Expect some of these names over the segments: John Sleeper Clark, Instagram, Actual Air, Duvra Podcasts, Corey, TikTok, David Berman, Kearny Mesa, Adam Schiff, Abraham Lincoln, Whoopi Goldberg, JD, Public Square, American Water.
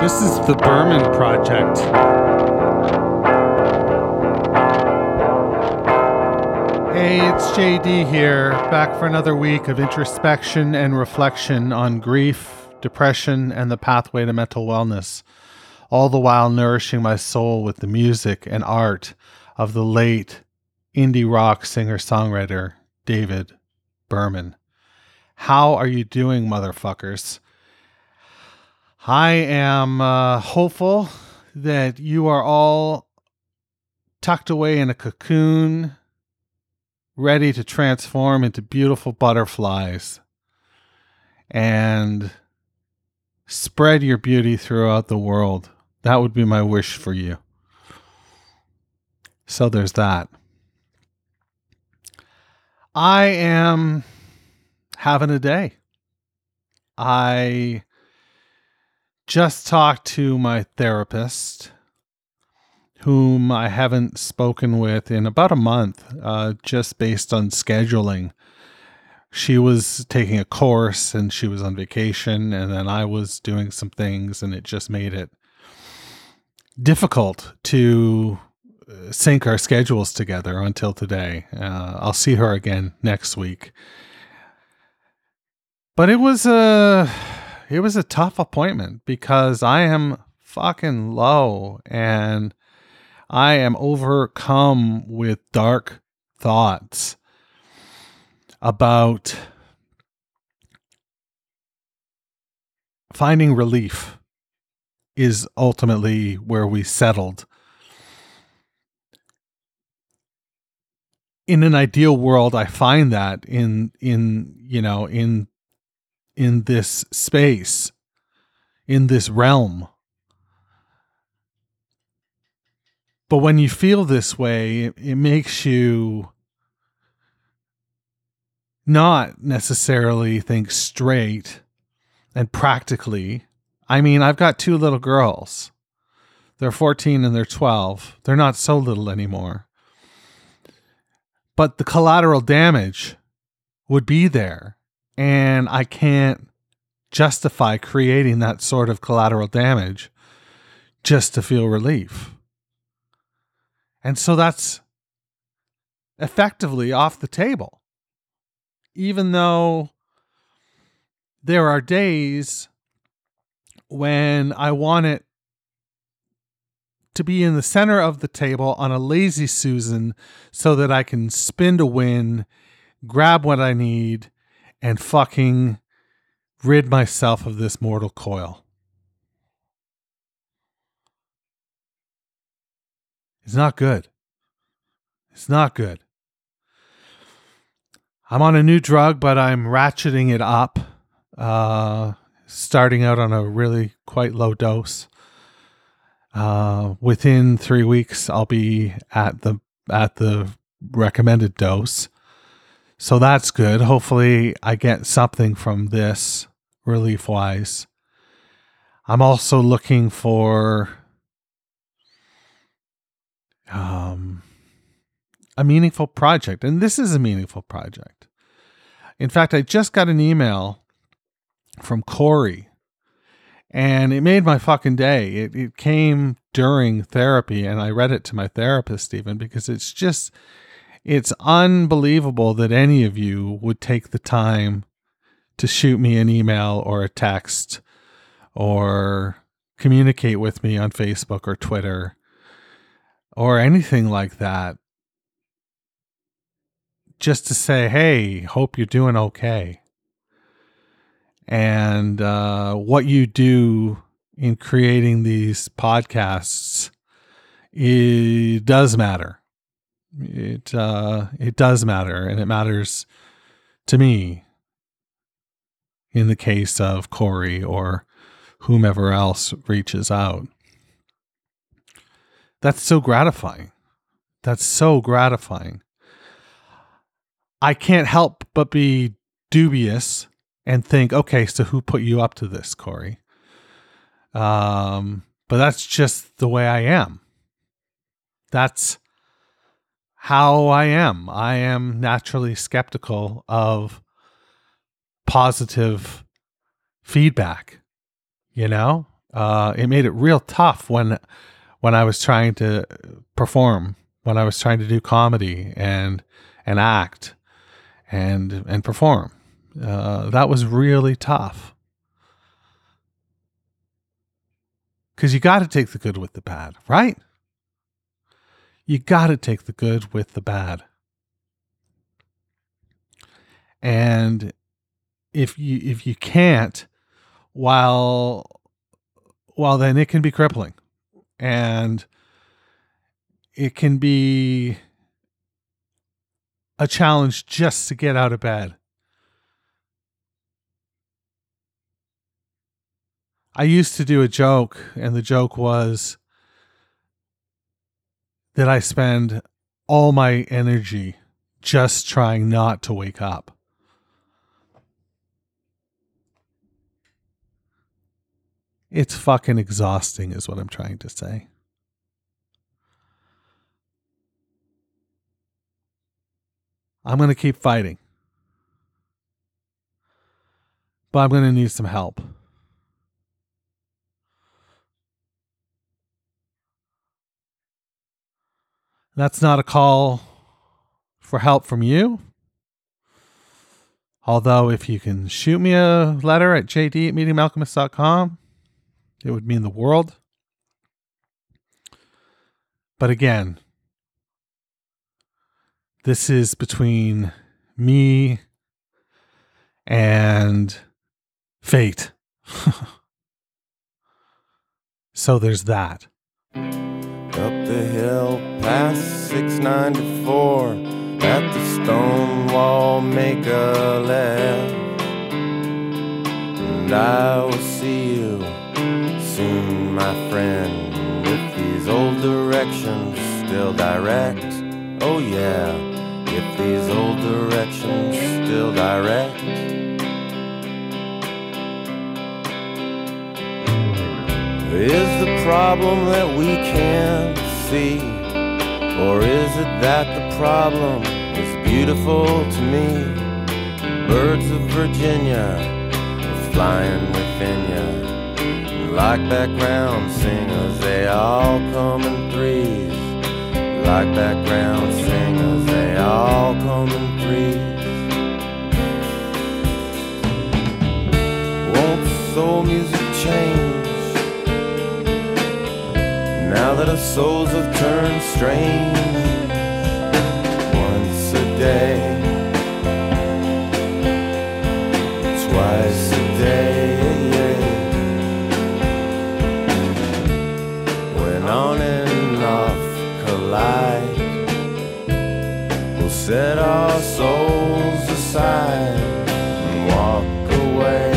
This is the Berman Project. Hey, it's JD here, back for another week of introspection and reflection on grief, depression, and the pathway to mental wellness, all the while nourishing my soul with the music and art of the late indie rock singer-songwriter David Berman. How are you doing, motherfuckers? I am hopeful that you are all tucked away in a cocoon, ready to transform into beautiful butterflies and spread your beauty throughout the world. That would be my wish for you. So there's that. I am having a day. I just talked to my therapist, whom I haven't spoken with in about a month, just based on scheduling. She was taking a course and she was on vacation, and then I was doing some things, and it just made it difficult to sync our schedules together until today. I'll see her again next week. But it was a tough appointment because I am fucking low and I am overcome with dark thoughts about finding relief is ultimately where we settled. In an ideal world, I find that in this space, in this realm. But when you feel this way, it makes you not necessarily think straight and practically. I mean, I've got two little girls. They're 14 and they're 12. They're not so little anymore. But the collateral damage would be there. And I can't justify creating that sort of collateral damage just to feel relief. And so that's effectively off the table. Even though there are days when I want it to be in the center of the table on a lazy Susan so that I can spin to win, grab what I need, and fucking rid myself of this mortal coil. It's not good. It's not good. I'm on a new drug, but I'm ratcheting it up, starting out on a really quite low dose. Within 3 weeks, I'll be at the recommended dose. So that's good. Hopefully I get something from this relief-wise. I'm also looking for a meaningful project. And this is a meaningful project. In fact, I just got an email from Corey. And it made my fucking day. It came during therapy. And I read it to my therapist even because it's unbelievable that any of you would take the time to shoot me an email or a text or communicate with me on Facebook or Twitter or anything like that just to say, hey, hope you're doing okay. And what you do in creating these podcasts, it does matter. It does matter, and it matters to me in the case of Corey or whomever else reaches out. That's so gratifying. That's so gratifying. I can't help but be dubious and think, okay, so who put you up to this, Corey? But that's just the way I am. That's how I am. I am naturally skeptical of positive feedback, you know? It made it real tough when I was trying to perform, when I was trying to do comedy and act and perform. That was really tough. Because you got to take the good with the bad, right? You got to take the good with the bad. And if you can't, well, then it can be crippling. And it can be a challenge just to get out of bed. I used to do a joke, and the joke was that I spend all my energy just trying not to wake up. It's fucking exhausting, is what I'm trying to say. I'm going to keep fighting, but I'm going to need some help. That's not a call for help from you. Although if you can shoot me a letter at JD@mediumalchemist.com, it would mean the world. But again, this is between me and fate. So there's that. Up the hill past 694, at the stone wall make a left, and I will see you soon, my friend, with these old directions still direct. Oh yeah, if these old directions still direct. Is the problem that we can't see, or is it that the problem is beautiful to me? Birds of Virginia are flying within ya, like background singers, they all come in threes. Like background singers, they all come in threes. Won't soul music change now that our souls have turned strange? Once a day, twice a day, when on and off collide, we'll set our souls aside and walk away.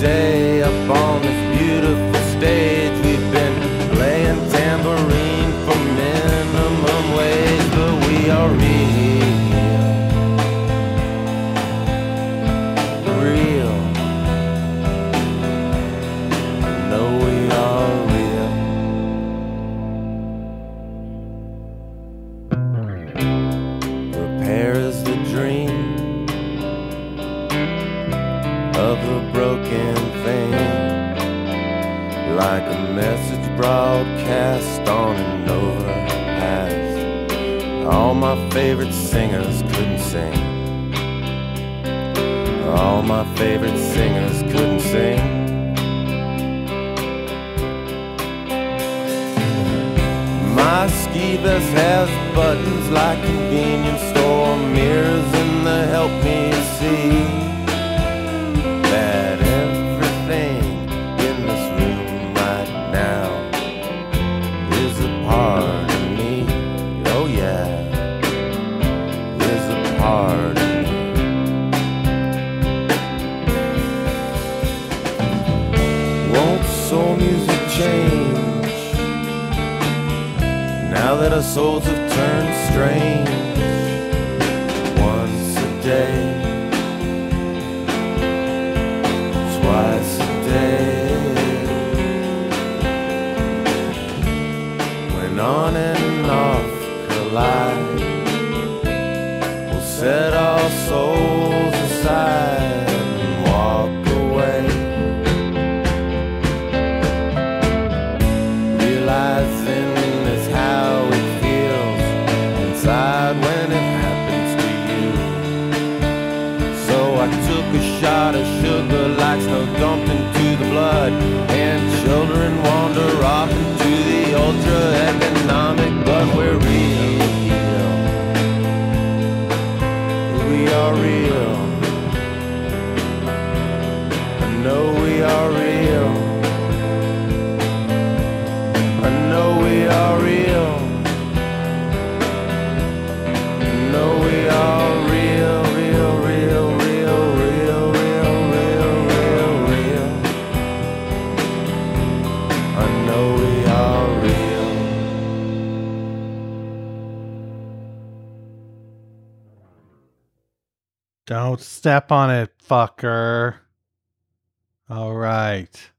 Day up on this beautiful stage, we've been playing tambourine for minimum wage, but we are real. I know we are real. Repair is the dream of a broken thing, like a message broadcast on an overpass. All my favorite singers couldn't sing, all my favorite singers couldn't sing. My ski vest has buttons like convenience store mirrors, and the help me see that everything in this room right now is a part of me. Oh yeah, is a part of me. Won't soul music change now that our souls have turned strange? Once a day, twice a day, and on and off collide, we'll set our souls aside and walk away. Realizing is how it feels inside when it happens to you. So I took a shot of sugar like snow dumped into the blood, and children wander off into the ultra-economic, but we're real. We are real. I know we are real. I know we are real. I know we are real, real, real, real, real, real, real, real, real. I know we are real. Don't step on it, fucker. All right.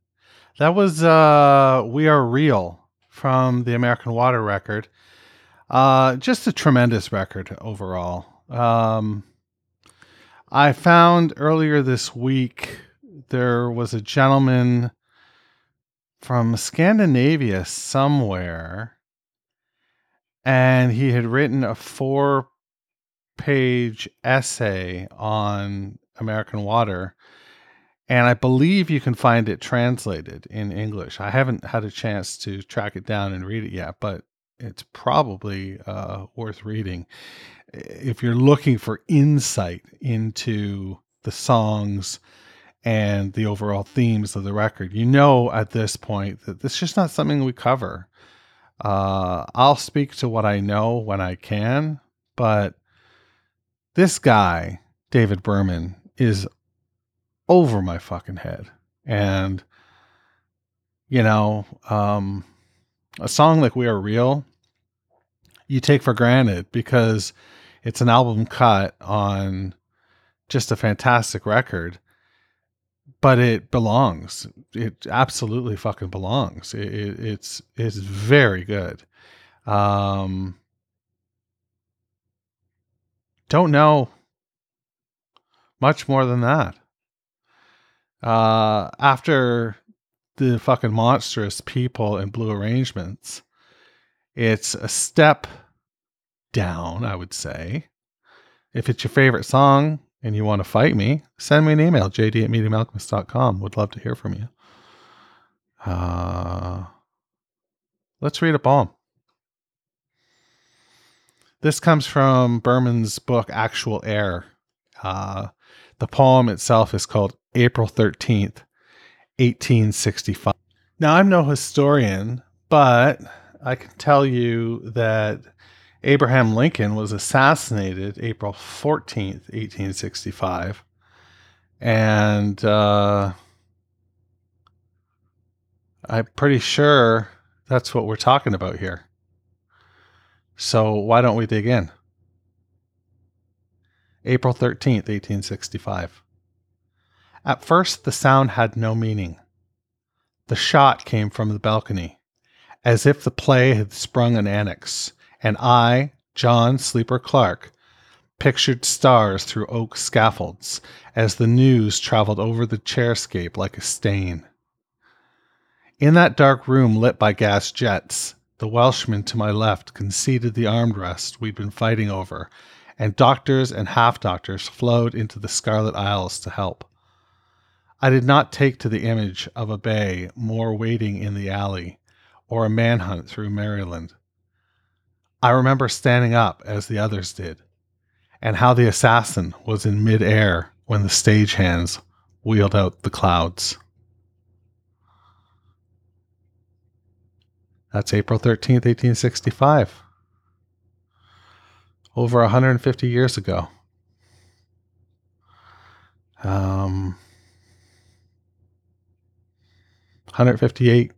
That was We Are Real from the American Water record. Just a tremendous record overall. I found earlier this week there was a gentleman from Scandinavia somewhere, and he had written a 4-page essay on American Water, and I believe you can find it translated in English. I haven't had a chance to track it down and read it yet, but it's probably worth reading if you're looking for insight into the songs and the overall themes of the record. You know, at this point, that this is just not something we cover. I'll speak to what I know when I can, but this guy, David Berman, is over my fucking head. And, you know, a song like We Are Real, you take for granted because it's an album cut on just a fantastic record, but it belongs. It absolutely fucking belongs. It's very good. Don't know much more than that. After the fucking monstrous People and Blue Arrangements, it's a step down, I would say. If it's your favorite song and you want to fight me, send me an email, jd@mediumalchemist.com. Would love to hear from you. Let's read a poem. This comes from Berman's book, Actual Air. The poem itself is called April 13th, 1865. Now, I'm no historian, but I can tell you that Abraham Lincoln was assassinated April 14th, 1865. And I'm pretty sure that's what we're talking about here. So why don't we dig in? April 13th, 1865. At first, the sound had no meaning. The shot came from the balcony, as if the play had sprung an annex, and I, John Sleeper Clark, pictured stars through oak scaffolds as the news traveled over the chairscape like a stain. In that dark room lit by gas jets, the Welshman to my left conceded the armrest we'd been fighting over, and doctors and half-doctors flowed into the Scarlet Isles to help. I did not take to the image of a bay more waiting in the alley, or a manhunt through Maryland. I remember standing up as the others did, and how the assassin was in mid-air when the stagehands wheeled out the clouds. That's April 13th, 1865. Over 150 years ago. Um, 158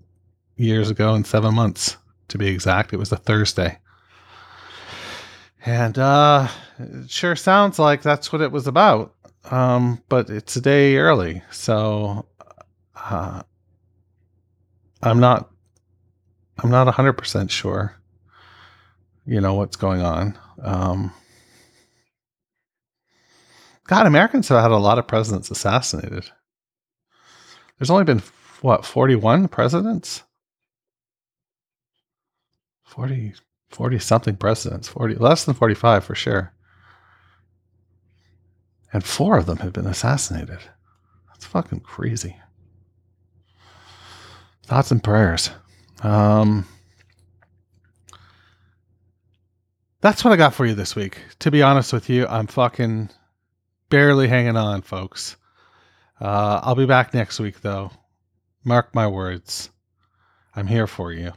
years ago and 7 months, to be exact. It was a Thursday. And it sure sounds like that's what it was about. But it's a day early, so I'm not 100% sure you know, what's going on. God, Americans have had a lot of presidents assassinated. There's only been, what, 41 presidents? 40-something presidents. 40, less than 45 for sure. And 4 of them have been assassinated. That's fucking crazy. Thoughts and prayers. That's what I got for you this week. To be honest with you, I'm fucking barely hanging on, folks. I'll be back next week, though. Mark my words. I'm here for you.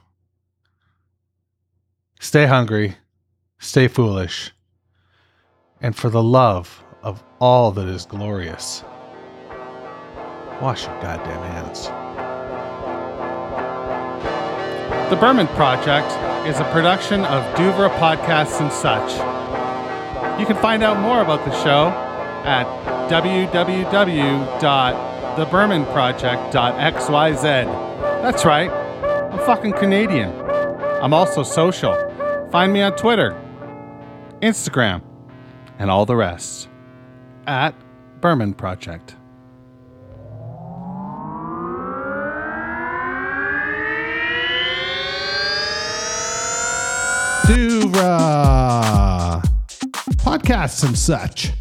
Stay hungry. Stay foolish. And for the love of all that is glorious, wash your goddamn hands. The Berman Project is a production of Duvra Podcasts and such. You can find out more about the show at www.thebermanproject.xyz. That's right. I'm fucking Canadian. I'm also social. Find me on Twitter, Instagram, and all the rest at Berman Project. Duvra Podcasts and such.